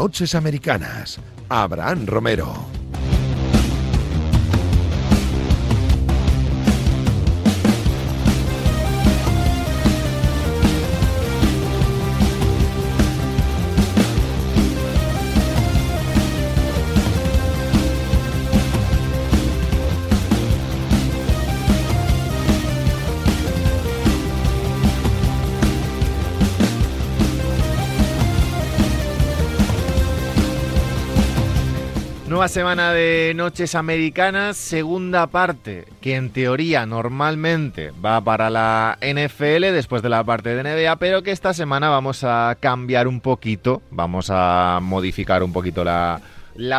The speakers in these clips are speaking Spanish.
Noches Americanas, Abraham Romero. Nueva semana de Noches Americanas, segunda parte que en teoría normalmente va para la NFL después de la parte de NBA, pero que esta semana vamos a cambiar un poquito, vamos a modificar un poquito la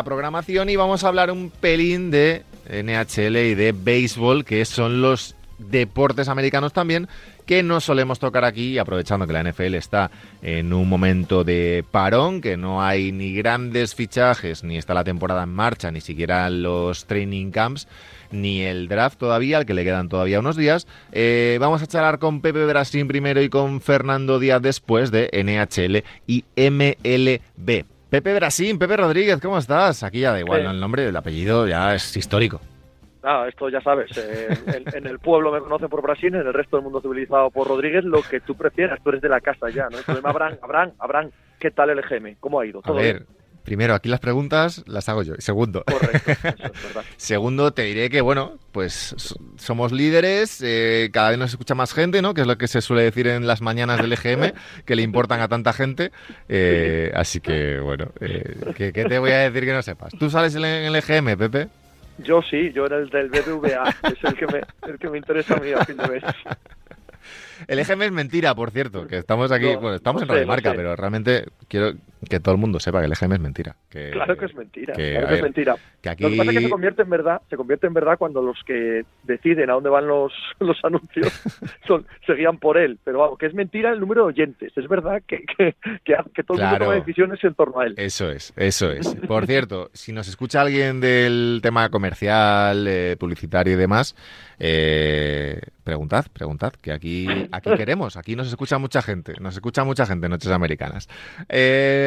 programación y vamos a hablar un pelín de NHL y de béisbol, que son los deportes americanos también que no solemos tocar aquí, aprovechando que la NFL está en un momento de parón, que no hay ni grandes fichajes, ni está la temporada en marcha, ni siquiera los training camps, ni el draft todavía, al que le quedan todavía unos días. Vamos a charlar con Pepe Brasín primero y con Fernando Díaz después de NHL y MLB. Pepe Brasín, Pepe Rodríguez, ¿cómo estás? Aquí ya da igual, ¿no? El nombre, el apellido ya es histórico. Nada, esto ya sabes, en el pueblo me conocen por Brasín, en el resto del mundo civilizado por Rodríguez, lo que tú prefieras, tú eres de la casa ya, ¿no? El problema, Abraham, ¿qué tal el EGM? ¿Cómo ha ido? ¿Todo bien? Primero, aquí las preguntas las hago yo. Segundo, correcto, eso es verdad. Segundo, te diré que, bueno, pues somos líderes, cada vez nos escucha más gente, ¿no? Que es lo que se suele decir en las mañanas del EGM, que le importan a tanta gente. Así que, bueno, ¿qué te voy a decir que no sepas? ¿Tú sales en el EGM, Pepe? Yo sí, yo era el del BBVA, es el que me interesa a mí a fin de mes. El EGM es mentira, por cierto, que estamos aquí, no, bueno, estamos en Radio Marca, no sé. Pero realmente quiero que todo el mundo sepa que el EGM es mentira. Claro que es mentira, Que aquí... Lo que pasa es que se convierte en verdad cuando los que deciden a dónde van los anuncios se guían por él, pero vamos, que es mentira el número de oyentes, es verdad que todo el mundo toma decisiones en torno a él. Eso es. Por cierto, si nos escucha alguien del tema comercial, publicitario y demás, preguntad, que aquí queremos, aquí nos escucha mucha gente, Noches Americanas.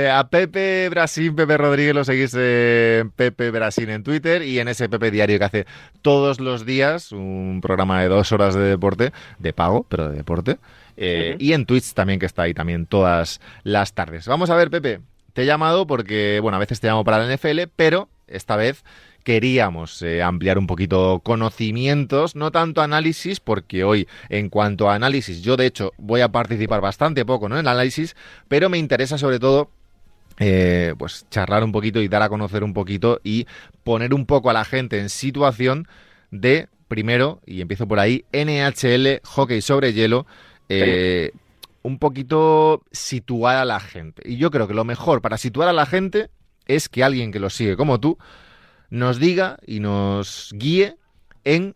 A Pepe Brasín, Pepe Rodríguez, lo seguís en Pepe Brasín en Twitter y en ese Pepe Diario que hace todos los días, un programa de 2 horas de deporte, de pago, pero de deporte, y en Twitch también, que está ahí también todas las tardes. Vamos a ver, Pepe, te he llamado porque, bueno, a veces te llamo para la NFL, pero esta vez... Queríamos ampliar un poquito conocimientos, no tanto análisis, porque hoy, en cuanto a análisis, yo de hecho voy a participar bastante poco, ¿no?, en el análisis, pero me interesa sobre todo pues charlar un poquito y dar a conocer un poquito y poner un poco a la gente en situación de, primero, y empiezo por ahí, NHL, hockey sobre hielo, un poquito situar a la gente. Y yo creo que lo mejor para situar a la gente es que alguien que lo sigue como tú nos diga y nos guíe en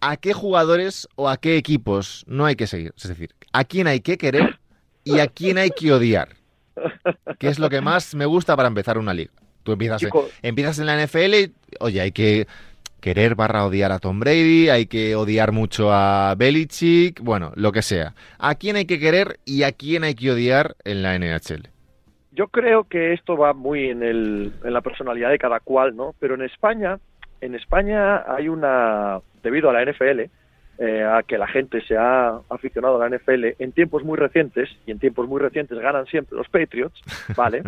a qué jugadores o a qué equipos no hay que seguir. Es decir, a quién hay que querer y a quién hay que odiar. Que es lo que más me gusta para empezar una liga. Tú empiezas en la NFL y, oye, hay que querer / odiar a Tom Brady, hay que odiar mucho a Belichick, bueno, lo que sea. ¿A quién hay que querer y a quién hay que odiar en la NHL? Yo creo que esto va muy en la personalidad de cada cual, ¿no? Pero en España hay una, debido a la NFL, a que la gente se ha aficionado a la NFL en tiempos muy recientes ganan siempre los Patriots, ¿vale?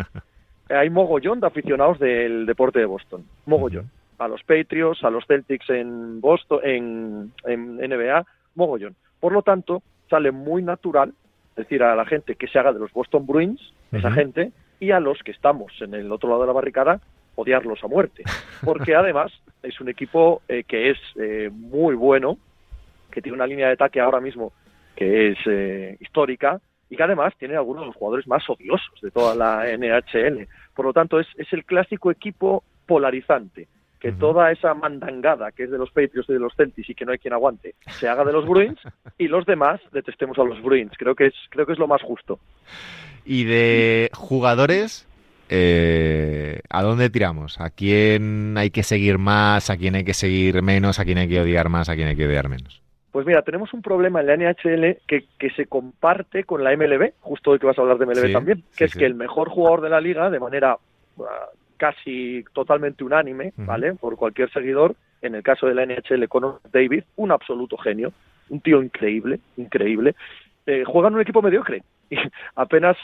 Hay mogollón de aficionados del deporte de Boston, mogollón. A los Patriots, a los Celtics en Boston, en NBA, mogollón. Por lo tanto, sale muy natural decir a la gente que se haga de los Boston Bruins, esa gente, y a los que estamos en el otro lado de la barricada, odiarlos a muerte. Porque además es un equipo que es muy bueno, que tiene una línea de ataque ahora mismo que es histórica, y que además tiene algunos de los jugadores más odiosos de toda la NHL. Por lo tanto, es el clásico equipo polarizante. Que toda esa mandangada que es de los Patriots y de los Celtics y que no hay quien aguante, se haga de los Bruins y los demás detestemos a los Bruins. Creo que es lo más justo. Y de jugadores, ¿a dónde tiramos? ¿A quién hay que seguir más? ¿A quién hay que seguir menos? ¿A quién hay que odiar más? ¿A quién hay que odiar menos? Pues mira, tenemos un problema en la NHL que se comparte con la MLB, justo hoy que vas a hablar de MLB también, que es que el mejor jugador de la liga, de manera casi totalmente unánime, ¿vale?, por cualquier seguidor, en el caso de la NHL, Conor McDavid, un absoluto genio, un tío increíble, increíble. Juega en un equipo mediocre, y apenas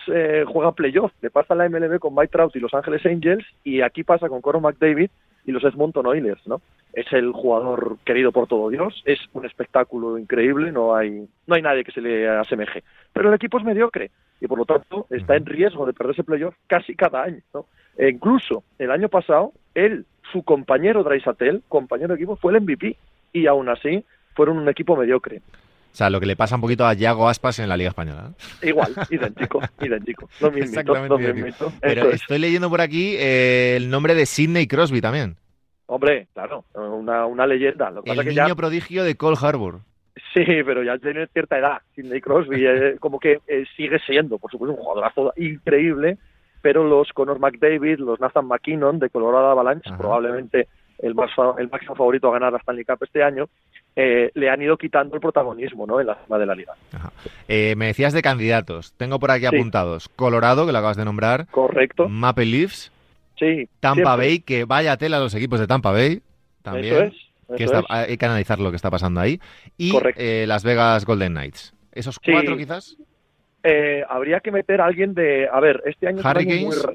juega playoff. Le pasa a la MLB con Mike Trout y Los Angeles Angels, y aquí pasa con Conor McDavid y los Edmonton Oilers, ¿no? Es el jugador querido por todo Dios, es un espectáculo increíble, no hay nadie que se le asemeje. Pero el equipo es mediocre y por lo tanto está en riesgo de perderse playoff casi cada año, ¿no? E incluso el año pasado, su compañero Draisaitl, compañero de equipo, fue el MVP y aún así fueron un equipo mediocre. O sea, lo que le pasa un poquito a Yago Aspas en la Liga Española. Igual, idéntico. Lo mismo. Exactamente idéntico. Pero estoy leyendo por aquí el nombre de Sidney Crosby también. Hombre, claro, una leyenda. Lo que el pasa niño que ya... prodigio de Cole Harbour. Sí, pero ya tiene cierta edad. Sidney Crosby como que sigue siendo, por supuesto, un jugadorazo increíble, pero los Conor McDavid, los Nathan McKinnon de Colorado Avalanche, probablemente el máximo favorito a ganar la Stanley Cup este año, le han ido quitando el protagonismo, ¿no?, en la zona de la liga. Me decías de candidatos. Tengo por aquí apuntados. Colorado, que lo acabas de nombrar. Correcto. Maple Leafs. Sí, Tampa Bay, que vaya tela a los equipos de Tampa Bay también. Eso es, hay que analizar lo que está pasando ahí. Y Las Vegas Golden Knights. ¿Esos cuatro quizás? Habría que meter a alguien de... A ver, este año... Hurricanes.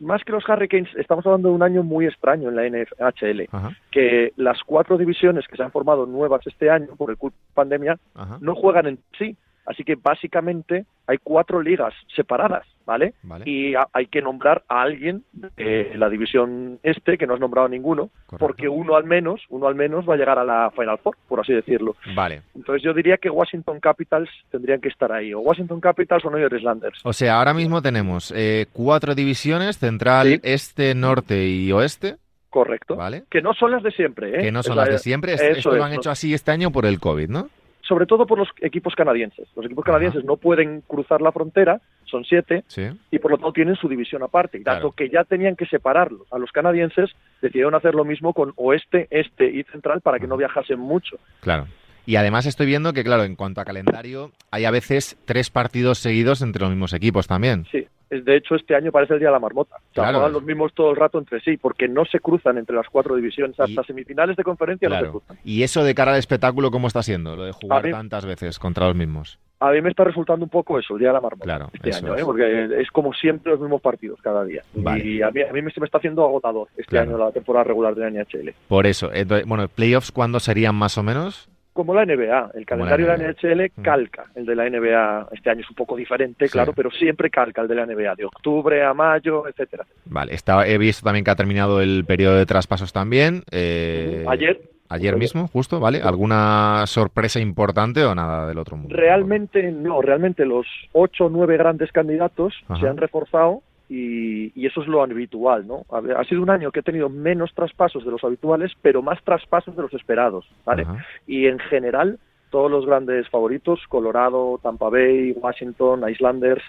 Más que los Hurricanes, estamos hablando de un año muy extraño en la NHL, que las cuatro divisiones que se han formado nuevas este año por el culpa de la pandemia no juegan en sí. Así que básicamente hay cuatro ligas separadas, ¿vale? Y hay que nombrar a alguien de la división este, que no has nombrado ninguno. Correcto. Porque uno al menos va a llegar a la Final Four, por así decirlo. Vale. Entonces yo diría que Washington Capitals tendrían que estar ahí, o Washington Capitals o New York Islanders. O sea, ahora mismo tenemos cuatro divisiones, central, este, norte y oeste. Correcto. ¿Vale? Que no son las de siempre, ¿eh? Que no son las de siempre. Esto lo han hecho así este año por el COVID, ¿no? Sobre todo por los equipos canadienses. Los equipos canadienses no pueden cruzar la frontera, son 7, y por lo tanto tienen su división aparte. Y tanto que ya tenían que separarlos a los canadienses, decidieron hacer lo mismo con oeste, este y central para que no viajasen mucho. Claro. Y además estoy viendo que, claro, en cuanto a calendario, hay a veces 3 partidos seguidos entre los mismos equipos también. Sí. De hecho, este año parece el día de la marmota. O sea, juegan los mismos todo el rato entre sí, porque no se cruzan entre las cuatro divisiones. Hasta semifinales de conferencia no se cruzan. Y eso de cara al espectáculo, ¿cómo está siendo? Lo de jugar tantas veces contra los mismos. A mí me está resultando un poco eso, el día de la marmota este año, ¿eh? Porque es como siempre los mismos partidos cada día. Vale. Y a mí se me está haciendo agotador este año la temporada regular de la NHL. Por eso. Entonces, bueno, ¿playoffs cuándo serían más o menos? Como la NBA, el calendario de la NHL calca el de la NBA. Este año es un poco diferente, claro, pero siempre calca el de la NBA, de octubre a mayo, etcétera. Vale, he visto también que ha terminado el periodo de traspasos también. Ayer mismo, justo, ¿vale? ¿Alguna sorpresa importante o nada del otro mundo? Realmente no, realmente los 8 o 9 grandes candidatos se han reforzado. Y eso es lo habitual, ¿no? Ha sido un año que he tenido menos traspasos de los habituales, pero más traspasos de los esperados, ¿vale? Y en general, todos los grandes favoritos, Colorado, Tampa Bay, Washington, Islanders,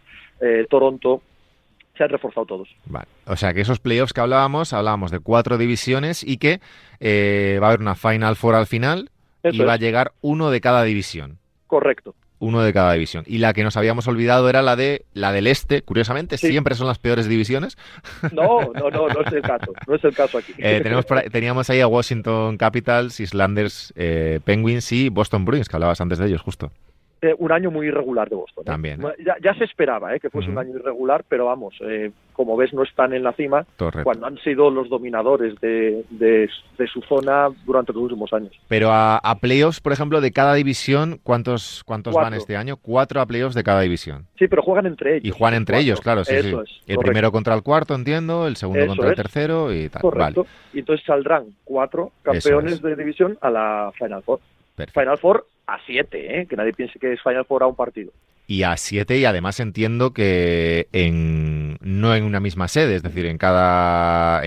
Toronto, se han reforzado todos. Vale. O sea, que esos playoffs que hablábamos de 4 divisiones y que va a haber una Final Four al final y va a llegar uno de cada división. Correcto. Uno de cada división. Y la que nos habíamos olvidado era la del este. Curiosamente, siempre son las peores divisiones. No es el caso. No es el caso aquí. Teníamos ahí a Washington Capitals, Islanders, Penguins y Boston Bruins, que hablabas antes de ellos, justo. Un año muy irregular de Boston. También. Ya se esperaba que fuese un año irregular, pero vamos, como ves, no están en la cima cuando han sido los dominadores de su zona durante los últimos años. Pero a playoffs, por ejemplo, de cada división, ¿cuántos van este año? 4 a playoffs de cada división. Sí, pero juegan entre ellos. Y juegan entre ellos, claro. Sí, eso sí. Es, el primero contra el cuarto, entiendo, el segundo contra el tercero y tal. Correcto. Vale. Y entonces saldrán 4 campeones de división a la Final Four. Perfecto. Final Four a 7, que nadie piense que es Final Four a un partido. Y a 7, y además entiendo que no en una misma sede, es decir, en cada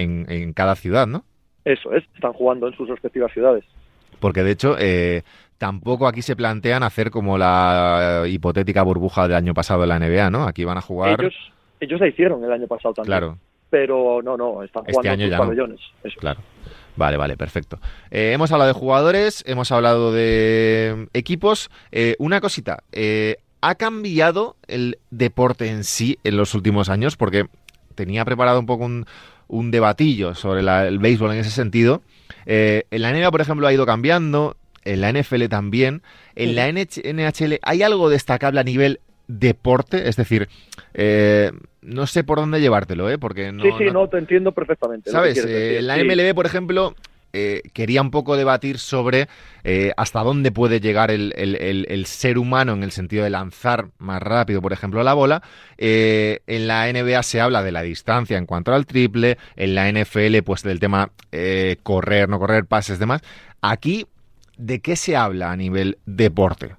ciudad, ¿no? Eso es, están jugando en sus respectivas ciudades. Porque de hecho, tampoco aquí se plantean hacer como la hipotética burbuja del año pasado de la NBA, ¿no? Aquí van a jugar... Ellos la hicieron el año pasado también. Claro. Pero no, están jugando en sus pabellones. Eso. Claro. Vale, perfecto. Hemos hablado de jugadores, hemos hablado de equipos. Una cosita, ¿ha cambiado el deporte en sí en los últimos años? Porque tenía preparado un poco un debatillo sobre el béisbol en ese sentido. En la NBA, por ejemplo, ha ido cambiando, en la NFL también. En la NHL hay algo destacable a nivel deporte, es decir, no sé por dónde llevártelo, porque no... Sí, no, te entiendo perfectamente. ¿Sabes? En la MLB, por ejemplo... quería un poco debatir sobre hasta dónde puede llegar el ser humano en el sentido de lanzar más rápido, por ejemplo, la bola. En la NBA se habla de la distancia en cuanto al triple, en la NFL pues del tema correr, no correr, pases, demás. Aquí, ¿de qué se habla a nivel deporte?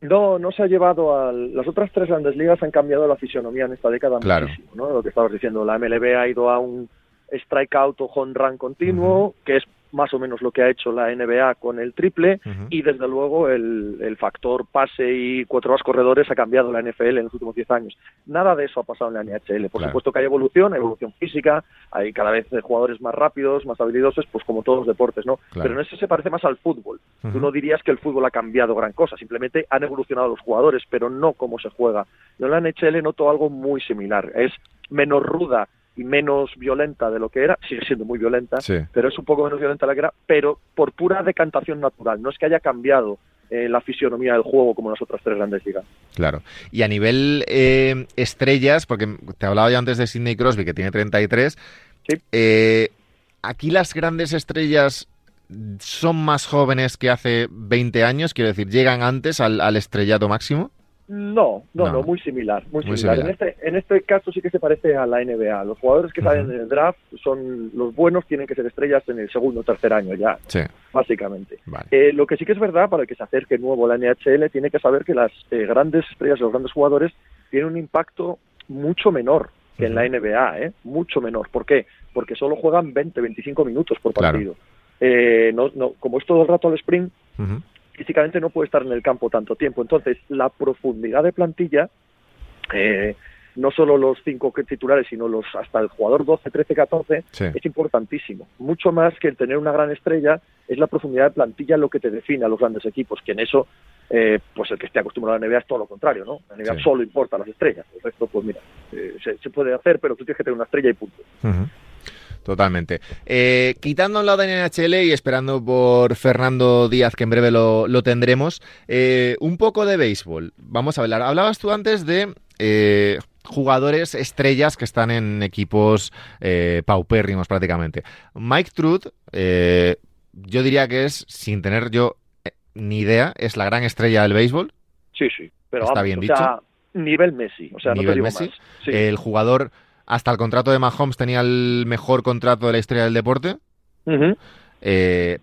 No se ha llevado al... Las otras tres grandes ligas han cambiado la fisionomía en esta década, claro, muchísimo, ¿no? Lo que estabas diciendo, la MLB ha ido a un strikeout o home run continuo, uh-huh, que es más o menos lo que ha hecho la NBA con el triple, uh-huh, y desde luego el factor pase y 4 más corredores ha cambiado la NFL en los últimos 10 años. Nada de eso ha pasado en la NHL. Por claro, supuesto que hay evolución física, hay cada vez jugadores más rápidos, más habilidosos, pues como todos los deportes, ¿no? Claro. Pero en eso se parece más al fútbol. Uh-huh. Tú no dirías que el fútbol ha cambiado gran cosa, simplemente han evolucionado los jugadores, pero no cómo se juega. Yo en la NHL noto algo muy similar, es menos ruda y menos violenta de lo que era, sigue siendo muy violenta, sí, pero es un poco menos violenta de la que era, pero por pura decantación natural, no es que haya cambiado la fisionomía del juego como las otras tres grandes ligas. Claro, y a nivel estrellas, porque te hablaba ya antes de Sidney Crosby, que tiene 33, sí, aquí las grandes estrellas son más jóvenes que hace 20 años, quiero decir, ¿llegan antes al estrellato máximo? No, muy similar. En este caso sí que se parece a la NBA. Los jugadores que salen en el draft son los buenos, tienen que ser estrellas en el segundo o tercer año ya, sí, básicamente. Vale. Lo que sí que es verdad, para el que se acerque nuevo a la NHL, tiene que saber que las grandes estrellas, los grandes jugadores, tienen un impacto mucho menor que en la NBA, mucho menor. ¿Por qué? Porque solo juegan 20, 25 minutos por partido. Claro. Como es todo el rato al sprint, uh-huh, físicamente no puede estar en el campo tanto tiempo. Entonces, la profundidad de plantilla, no solo los 5 titulares, sino hasta el jugador 12, 13, 14, sí, es importantísimo. Mucho más que el tener una gran estrella, es la profundidad de plantilla lo que te define a los grandes equipos, que en eso, pues el que esté acostumbrado a la NBA es todo lo contrario, ¿no? La NBA, sí, solo importa las estrellas. El resto, pues mira, se puede hacer, pero tú tienes que tener una estrella y punto. Uh-huh. Totalmente. Quitando a un lado de NHL y esperando por Fernando Díaz, que en breve lo tendremos, un poco de béisbol. Vamos a hablar. Hablabas tú antes de jugadores estrellas que están en equipos paupérrimos prácticamente. Mike Trout, yo diría que es, sin tener yo ni idea, es la gran estrella del béisbol. Sí. Pero está bien dicho. Sea, nivel Messi. O sea, nivel no te digo Messi. Más. Sí. El jugador... Hasta el contrato de Mahomes tenía el mejor contrato de la historia del deporte, uh-huh,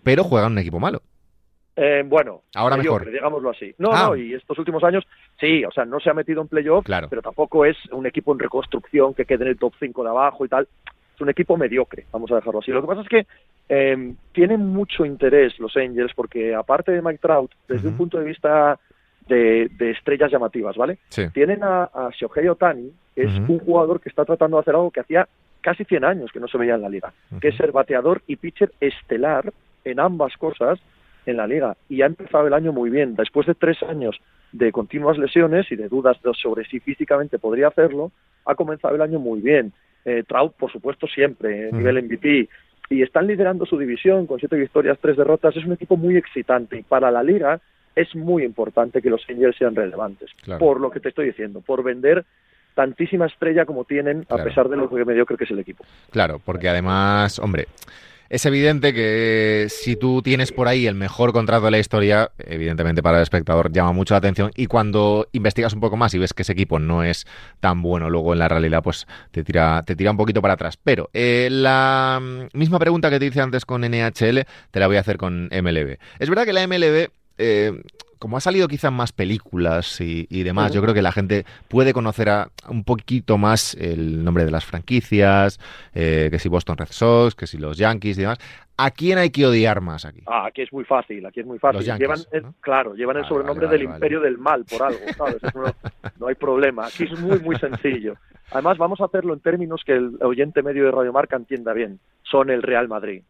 pero juega en un equipo malo. Bueno, ahora mejor, digámoslo así. Y estos últimos años, sí, o sea, no se ha metido en playoff, claro, pero tampoco es un equipo en reconstrucción que quede en el top 5 de abajo y tal. Es un equipo mediocre, vamos a dejarlo así. Lo que pasa es que tienen mucho interés los Angels porque, aparte de Mike Trout, desde, uh-huh, un punto de vista de estrellas llamativas, ¿vale? Sí. Tienen a Shohei Ohtani, es, uh-huh, un jugador que está tratando de hacer algo que hacía casi 100 años que no se veía en la liga, uh-huh, que es ser bateador y pitcher estelar en ambas cosas en la liga. Y ha empezado el año muy bien. Después de 3 años de continuas lesiones y de dudas sobre si físicamente podría hacerlo, ha comenzado el año muy bien. Trout, por supuesto, siempre, uh-huh, nivel MVP. Y están liderando su división con 7 victorias, 3 derrotas. Es un equipo muy excitante. Y para la liga es muy importante que los Angels sean relevantes. Claro. Por lo que te estoy diciendo, por vender tantísima estrella como tienen, claro, a pesar de lo que mediocre que es el equipo. Claro, porque además, hombre, es evidente que si tú tienes por ahí el mejor contrato de la historia, evidentemente para el espectador llama mucho la atención, y cuando investigas un poco más y ves que ese equipo no es tan bueno luego en la realidad, pues te tira un poquito para atrás. Pero la misma pregunta que te hice antes con NHL, te la voy a hacer con MLB. Es verdad que la MLB... como ha salido quizás más películas y demás, yo creo que la gente puede conocer un poquito más el nombre de las franquicias, que si Boston Red Sox, que si los Yankees y demás. ¿A quién hay que odiar más aquí? Aquí es muy fácil. Los Yankees, llevan el sobrenombre del imperio del mal por algo, ¿sabes? No hay problema. Aquí es muy, muy sencillo. Además, vamos a hacerlo en términos que el oyente medio de Radio Marca entienda bien. Son el Real Madrid,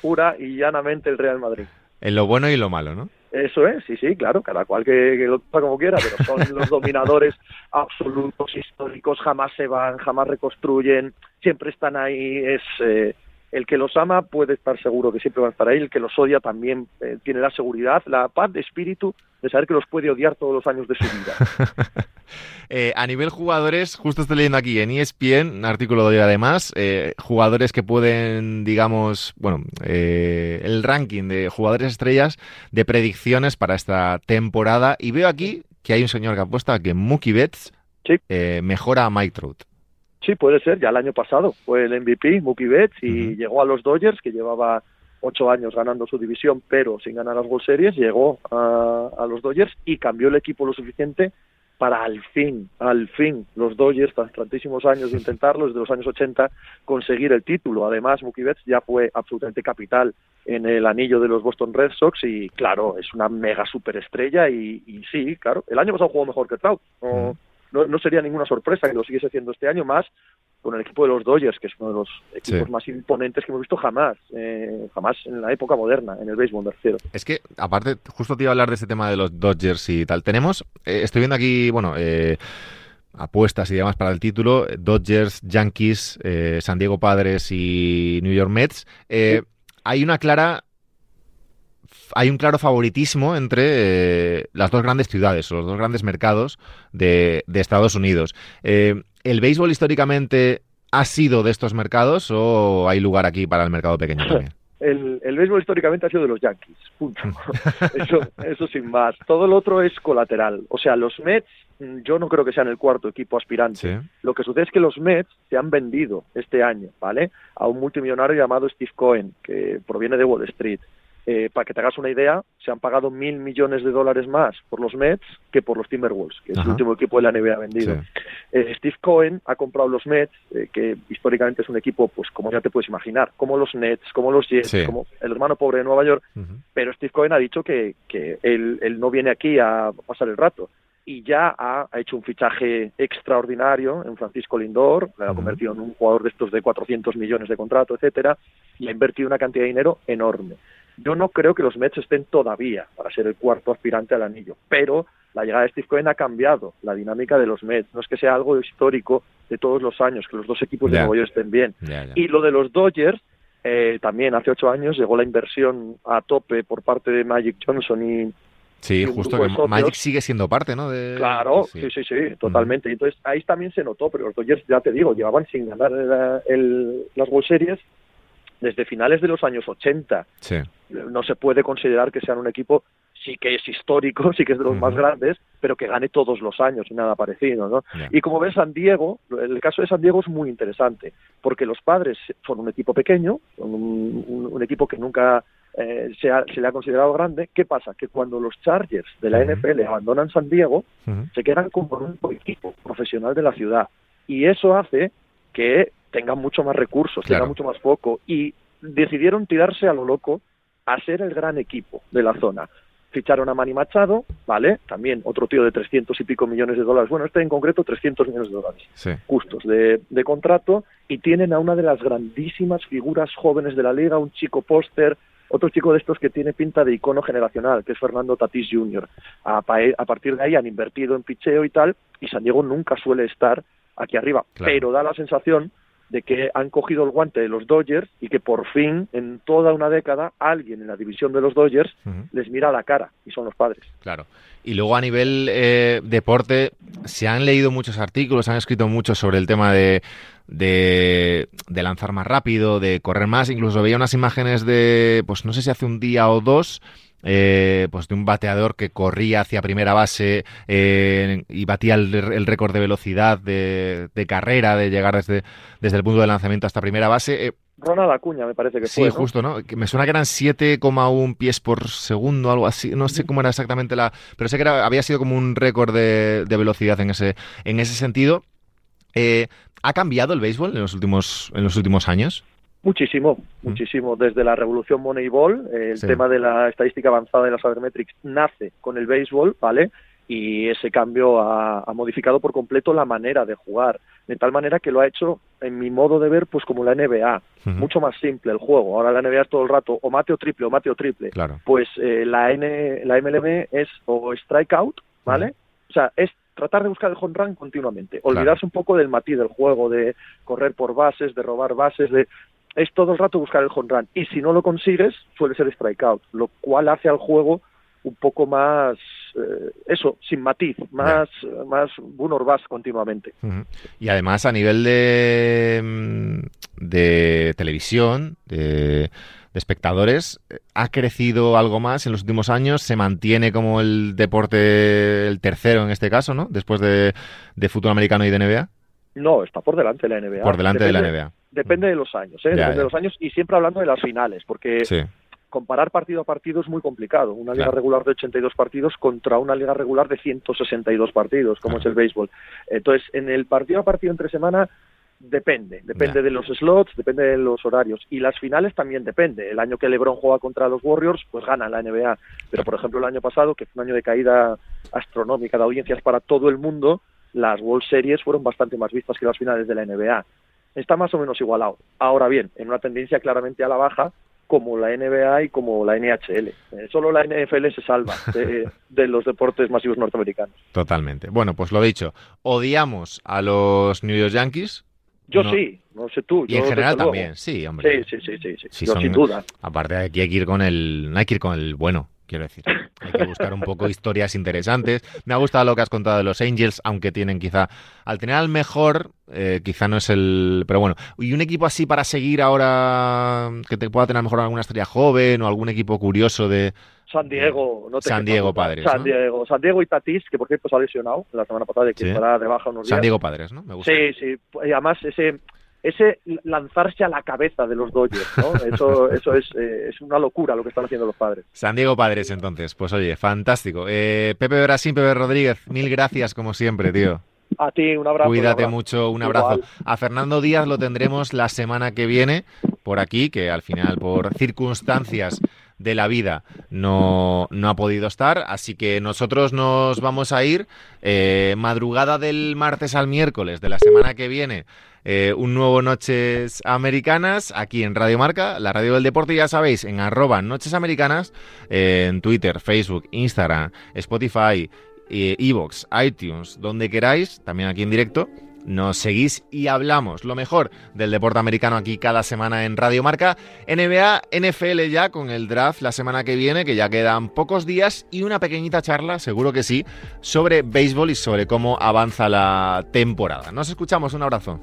pura y llanamente el Real Madrid. En lo bueno y lo malo, ¿no? Eso es, sí, claro, cada cual que lo toma como quiera, pero son los dominadores absolutos, históricos, jamás se van, jamás reconstruyen, siempre están ahí. El que los ama puede estar seguro que siempre van a estar ahí, el que los odia también tiene la seguridad, la paz de espíritu de saber que los puede odiar todos los años de su vida. A nivel jugadores, justo estoy leyendo aquí en ESPN, un artículo de hoy además, jugadores que pueden, digamos, bueno, el ranking de jugadores estrellas de predicciones para esta temporada, y veo aquí que hay un señor que apuesta que Mookie Betts mejora a Mike Trout. Sí, puede ser. Ya el año pasado fue el MVP, Mookie Betts, y llegó a los Dodgers, que llevaba 8 años ganando su división, pero sin ganar las World Series, llegó a los Dodgers y cambió el equipo lo suficiente para al fin, los Dodgers, tras tantísimos años de intentarlo, desde los años 80, conseguir el título. Además, Mookie Betts ya fue absolutamente capital en el anillo de los Boston Red Sox y, claro, es una mega superestrella y sí, claro. El año pasado jugó mejor que Trout, No sería ninguna sorpresa que lo siguiese haciendo este año, más con el equipo de los Dodgers, que es uno de los equipos más imponentes que hemos visto jamás en la época moderna, en el béisbol, tercero. Es que, aparte, justo te iba a hablar de este tema de los Dodgers y tal. Tenemos, estoy viendo aquí, bueno, apuestas y demás para el título, Dodgers, Yankees, San Diego Padres y New York Mets. Hay un claro favoritismo entre las dos grandes ciudades, los dos grandes mercados de Estados Unidos. ¿El béisbol históricamente ha sido de estos mercados o hay lugar aquí para el mercado pequeño también? El béisbol históricamente ha sido de los Yankees, punto. Eso sin más. Todo lo otro es colateral. O sea, los Mets, yo no creo que sean el cuarto equipo aspirante. Sí. Lo que sucede es que los Mets se han vendido este año, ¿vale?, a un multimillonario llamado Steve Cohen, que proviene de Wall Street. Para que te hagas una idea, se han pagado $1,000 millones más por los Mets que por los Timberwolves, que es el último equipo de la NBA vendido. Sí. Steve Cohen ha comprado los Mets, que históricamente es un equipo, pues como ya te puedes imaginar, como los Nets, como los Jets, como el hermano pobre de Nueva York, pero Steve Cohen ha dicho que él no viene aquí a pasar el rato. Y ya ha hecho un fichaje extraordinario en Francisco Lindor, lo ha convertido en un jugador de estos de 400 millones de contrato, etcétera, y ha invertido una cantidad de dinero enorme. Yo no creo que los Mets estén todavía para ser el cuarto aspirante al anillo, pero la llegada de Steve Cohen ha cambiado la dinámica de los Mets. No es que sea algo histórico de todos los años, que los dos equipos de Nueva York estén bien. Y lo de los Dodgers, también hace 8 años llegó la inversión a tope por parte de Magic Johnson y... Sí, justo que socios. Magic sigue siendo parte, ¿no? Claro, sí, totalmente. Entonces ahí también se notó, pero los Dodgers, ya te digo, llevaban sin ganar las World Series desde finales de los años 80. Sí. No se puede considerar que sean un equipo, sí que es histórico, sí que es de los más grandes, pero que gane todos los años, nada parecido, ¿no? Y como ves, San Diego, el caso de San Diego es muy interesante, porque los Padres son un equipo pequeño, son un equipo que nunca se le ha considerado grande. ¿Qué pasa? Que cuando los Chargers de la NFL abandonan San Diego, se quedan como un equipo profesional de la ciudad, y eso hace que tengan mucho más recursos, tengan mucho más foco, y decidieron tirarse a lo loco a ser el gran equipo de la zona. Ficharon a Manny Machado, ¿vale?, también otro tío de 300 y pico millones de dólares, bueno, este en concreto 300 millones de dólares justos de contrato, y tienen a una de las grandísimas figuras jóvenes de la liga, un chico póster, otro chico de estos que tiene pinta de icono generacional, que es Fernando Tatís Jr. A partir de ahí han invertido en picheo y tal, y San Diego nunca suele estar aquí arriba, pero da la sensación de que han cogido el guante de los Dodgers y que por fin, en toda una década, alguien en la división de los Dodgers les mira a la cara, y son los Padres. Claro. Y luego a nivel deporte, se han leído muchos artículos, se han escrito mucho sobre el tema de lanzar más rápido, de correr más. Incluso veía unas imágenes de, pues no sé si hace un día o dos, pues de un bateador que corría hacia primera base y batía el récord de velocidad de carrera, de llegar desde el punto de lanzamiento hasta primera base. Ronald Acuña, me parece que fue. Sí, justo, ¿no? Que me suena que eran 7,1 pies por segundo, algo así. No sé cómo era exactamente pero sé que había sido como un récord de velocidad en ese sentido. ¿Ha cambiado el béisbol en los últimos años? Muchísimo. Desde la revolución Moneyball, el tema de la estadística avanzada de la sabermetrics nace con el béisbol, ¿vale? y ese cambio ha modificado por completo la manera de jugar, de tal manera que lo ha hecho, en mi modo de ver, pues como la NBA, mucho más simple el juego. Ahora la NBA es todo el rato o mate o triple, o mate o triple. Claro. Pues la MLB es o strikeout, ¿vale? O sea, es tratar de buscar el home run continuamente, olvidarse un poco del matiz del juego, de correr por bases, de robar bases, de... Es todo el rato buscar el home run, y si no lo consigues, suele ser strikeout, lo cual hace al juego un poco más, eso, sin matiz, más bunor bas continuamente. Y además a nivel de televisión, de espectadores, ¿ha crecido algo más en los últimos años? ¿Se mantiene como el deporte, el tercero en este caso, ¿no? Después de fútbol americano y de NBA. No, está por delante de la NBA. Por delante de la NBA. Depende de los años, ¿eh? Depende de los años, y siempre hablando de las finales, porque comparar partido a partido es muy complicado. Una liga regular de 82 partidos contra una liga regular de 162 partidos, como es el béisbol. Entonces, en el partido a partido entre semana depende de los slots, depende de los horarios, y las finales también depende. El año que LeBron juega contra los Warriors, pues gana la NBA. Pero, por ejemplo, el año pasado, que fue un año de caída astronómica de audiencias para todo el mundo, las World Series fueron bastante más vistas que las finales de la NBA. Está más o menos igualado. Ahora bien, en una tendencia claramente a la baja, como la NBA y como la NHL. Solo la NFL se salva de los deportes masivos norteamericanos. Totalmente. Bueno, pues lo dicho. ¿Odiamos a los New York Yankees? Yo no. Sí, no sé tú. Y yo en general también, sí, hombre. Sí, yo, sin duda. Aparte de que hay que ir con el bueno. Quiero decir, hay que buscar un poco historias interesantes. Me ha gustado lo que has contado de los Angels, aunque tienen quizá, al tener al mejor, quizá no es el... Pero bueno, ¿y un equipo así para seguir ahora que te pueda tener mejor alguna estrella joven o algún equipo curioso de... San Diego y Tatis, que por cierto se ha lesionado la semana pasada y que estará de baja unos días. San Diego Padres, ¿no? Me gusta. Sí. Y además ese lanzarse a la cabeza de los Dodgers, ¿no? Eso es una locura lo que están haciendo los Padres. San Diego Padres, entonces. Pues oye, fantástico. Pepe Brasín, Pepe Rodríguez, mil gracias como siempre, tío. A ti, un abrazo. Cuídate mucho, un abrazo. Igual. A Fernando Díaz lo tendremos la semana que viene por aquí, que al final por circunstancias de la vida no ha podido estar, así que nosotros nos vamos a ir madrugada del martes al miércoles de la semana que viene, un nuevo Noches Americanas aquí en Radio Marca, la radio del deporte, ya sabéis, en @NochesAmericanas, en Twitter, Facebook, Instagram, Spotify, iVoox, iTunes, donde queráis, también aquí en directo. Nos seguís y hablamos lo mejor del deporte americano aquí cada semana en Radio Marca. NBA, NFL ya con el draft la semana que viene, que ya quedan pocos días, y una pequeñita charla, seguro que sí, sobre béisbol y sobre cómo avanza la temporada. Nos escuchamos, un abrazo.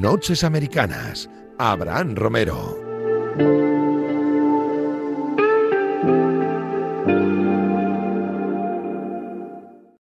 Noches Americanas, Abraham Romero.